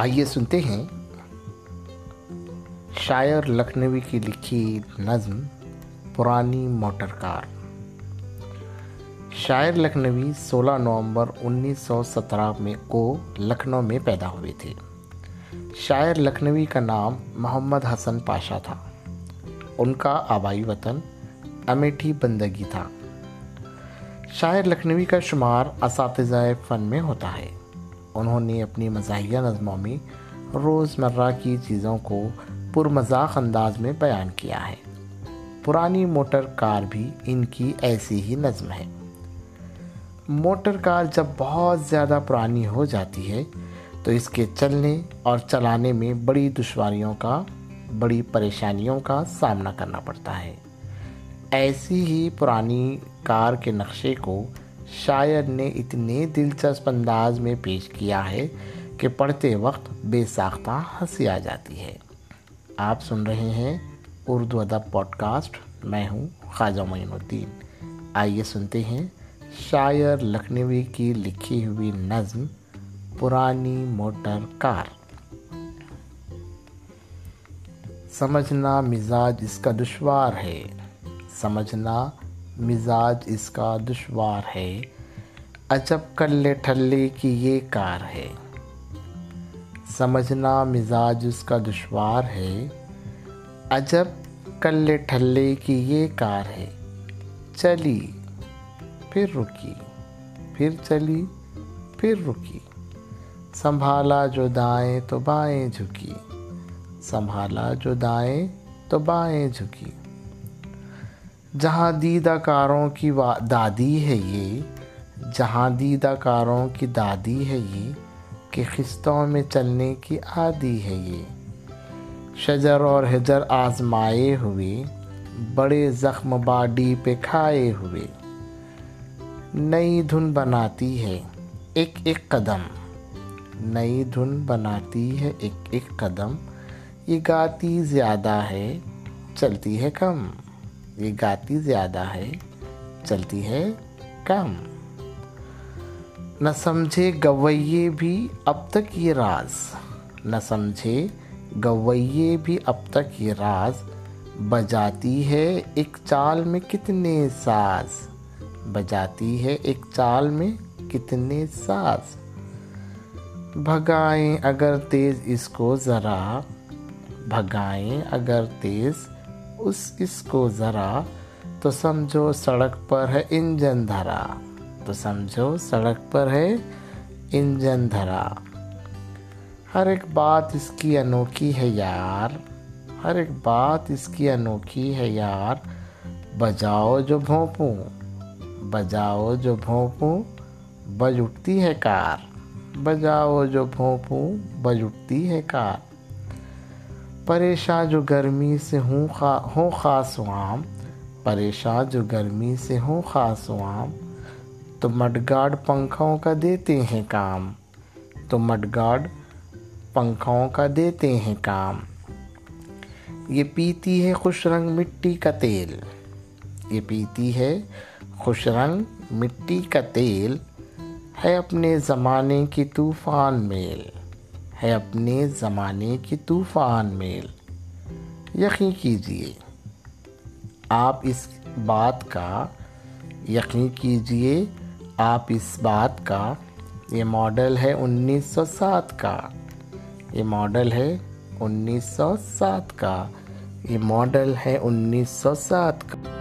آئیے سنتے ہیں شاعر لکھنوی کی لکھی نظم پرانی موٹر کار۔ شاعر لکھنوی 16 نومبر 1917 کو لکھنؤ میں پیدا ہوئے تھے۔ شاعر لکھنوی کا نام محمد حسن پاشا تھا۔ ان کا آبائی وطن امیٹھی بندگی تھا۔ شاعر لکھنوی کا شمار اساتذہ فن میں ہوتا ہے۔ انہوں نے اپنی مزاحیہ نظموں میں روزمرہ کی چیزوں کو پرمزاح انداز میں بیان کیا ہے۔ پرانی موٹر کار بھی ان کی ایسی ہی نظم ہے۔ موٹر کار جب بہت زیادہ پرانی ہو جاتی ہے تو اس کے چلنے اور چلانے میں بڑی پریشانیوں کا سامنا کرنا پڑتا ہے۔ ایسی ہی پرانی کار کے نقشے کو شاعر نے اتنے دلچسپ انداز میں پیش کیا ہے کہ پڑھتے وقت بے ساختہ ہنسی آ جاتی ہے۔ آپ سن رہے ہیں اردو ادب پوڈ کاسٹ، میں ہوں خواجہ معین الدین۔ آئیے سنتے ہیں شاعر لکھنوی کی لکھی ہوئی نظم پرانی موٹر کار۔ سمجھنا مزاج اس کا دشوار ہے، سمجھنا مزاج اس کا دشوار ہے، عجب کلے ٹھلے کی یہ کار ہے۔ سمجھنا مزاج اس کا دشوار ہے، عجب کلے ٹھلے کی یہ کار ہے۔ چلی پھر رکی، پھر چلی پھر رکی، سنبھالا جو دائیں تو بائیں جھکی، سنبھالا جو دائیں تو بائیں جھکی۔ جہاں دیدہ کاروں کی دادی ہے یہ، جہاں دیدہ کاروں کی دادی ہے یہ، کہ خستوں میں چلنے کی عادی ہے یہ۔ شجر اور حجر آزمائے ہوئے، بڑے زخم باڈی پہ کھائے ہوئے، نئی دھن بناتی ہے ایک ایک قدم، نئی دھن بناتی ہے ایک ایک قدم۔ یہ گاتی زیادہ ہے چلتی ہے کم، یہ گاتی زیادہ ہے چلتی ہے کم۔ نہ سمجھے گویے بھی اب تک یہ راز، نہ سمجھے گویے بھی اب تک یہ راز، بجاتی ہے ایک چال میں کتنے ساز، بجاتی ہے ایک چال میں کتنے ساز۔ بھگائیں اگر تیز اس کو ذرا، بھگائیں اگر تیز اس کو ذرا، تو سمجھو سڑک پر ہے انجن دھرا، تو سمجھو سڑک پر ہے انجن دھرا۔ ہر ایک بات اس کی انوکھی ہے یار، ہر ایک بات اس کی انوکھی ہے یار، بجاؤ جو بھونپوں، بجاؤ جو بھونپوں، بج اٹھتی ہے کار، بجاؤ جو بھونپوں، بج اٹھتی ہے کار۔ پریشاں جو گرمی سے ہوں خاص و عام، پریشاں جو گرمی سے ہوں خاص و عام، تو مڈ گارڈ پنکھوں کا دیتے ہیں کام، تو مڈ گارڈ پنکھوں کا دیتے ہیں کام۔ یہ پیتی ہے خوش رنگ مٹی کا تیل، یہ پیتی ہے خوش رنگ مٹی کا تیل، ہے اپنے زمانے کی طوفان میل، ہے اپنے زمانے کی طوفان میل۔ یقین کیجئے آپ اس بات کا، یقین کیجئے آپ اس بات کا، یہ ماڈل ہے 1907 کا، یہ ماڈل ہے 1907 کا، یہ ماڈل ہے 1907 کا۔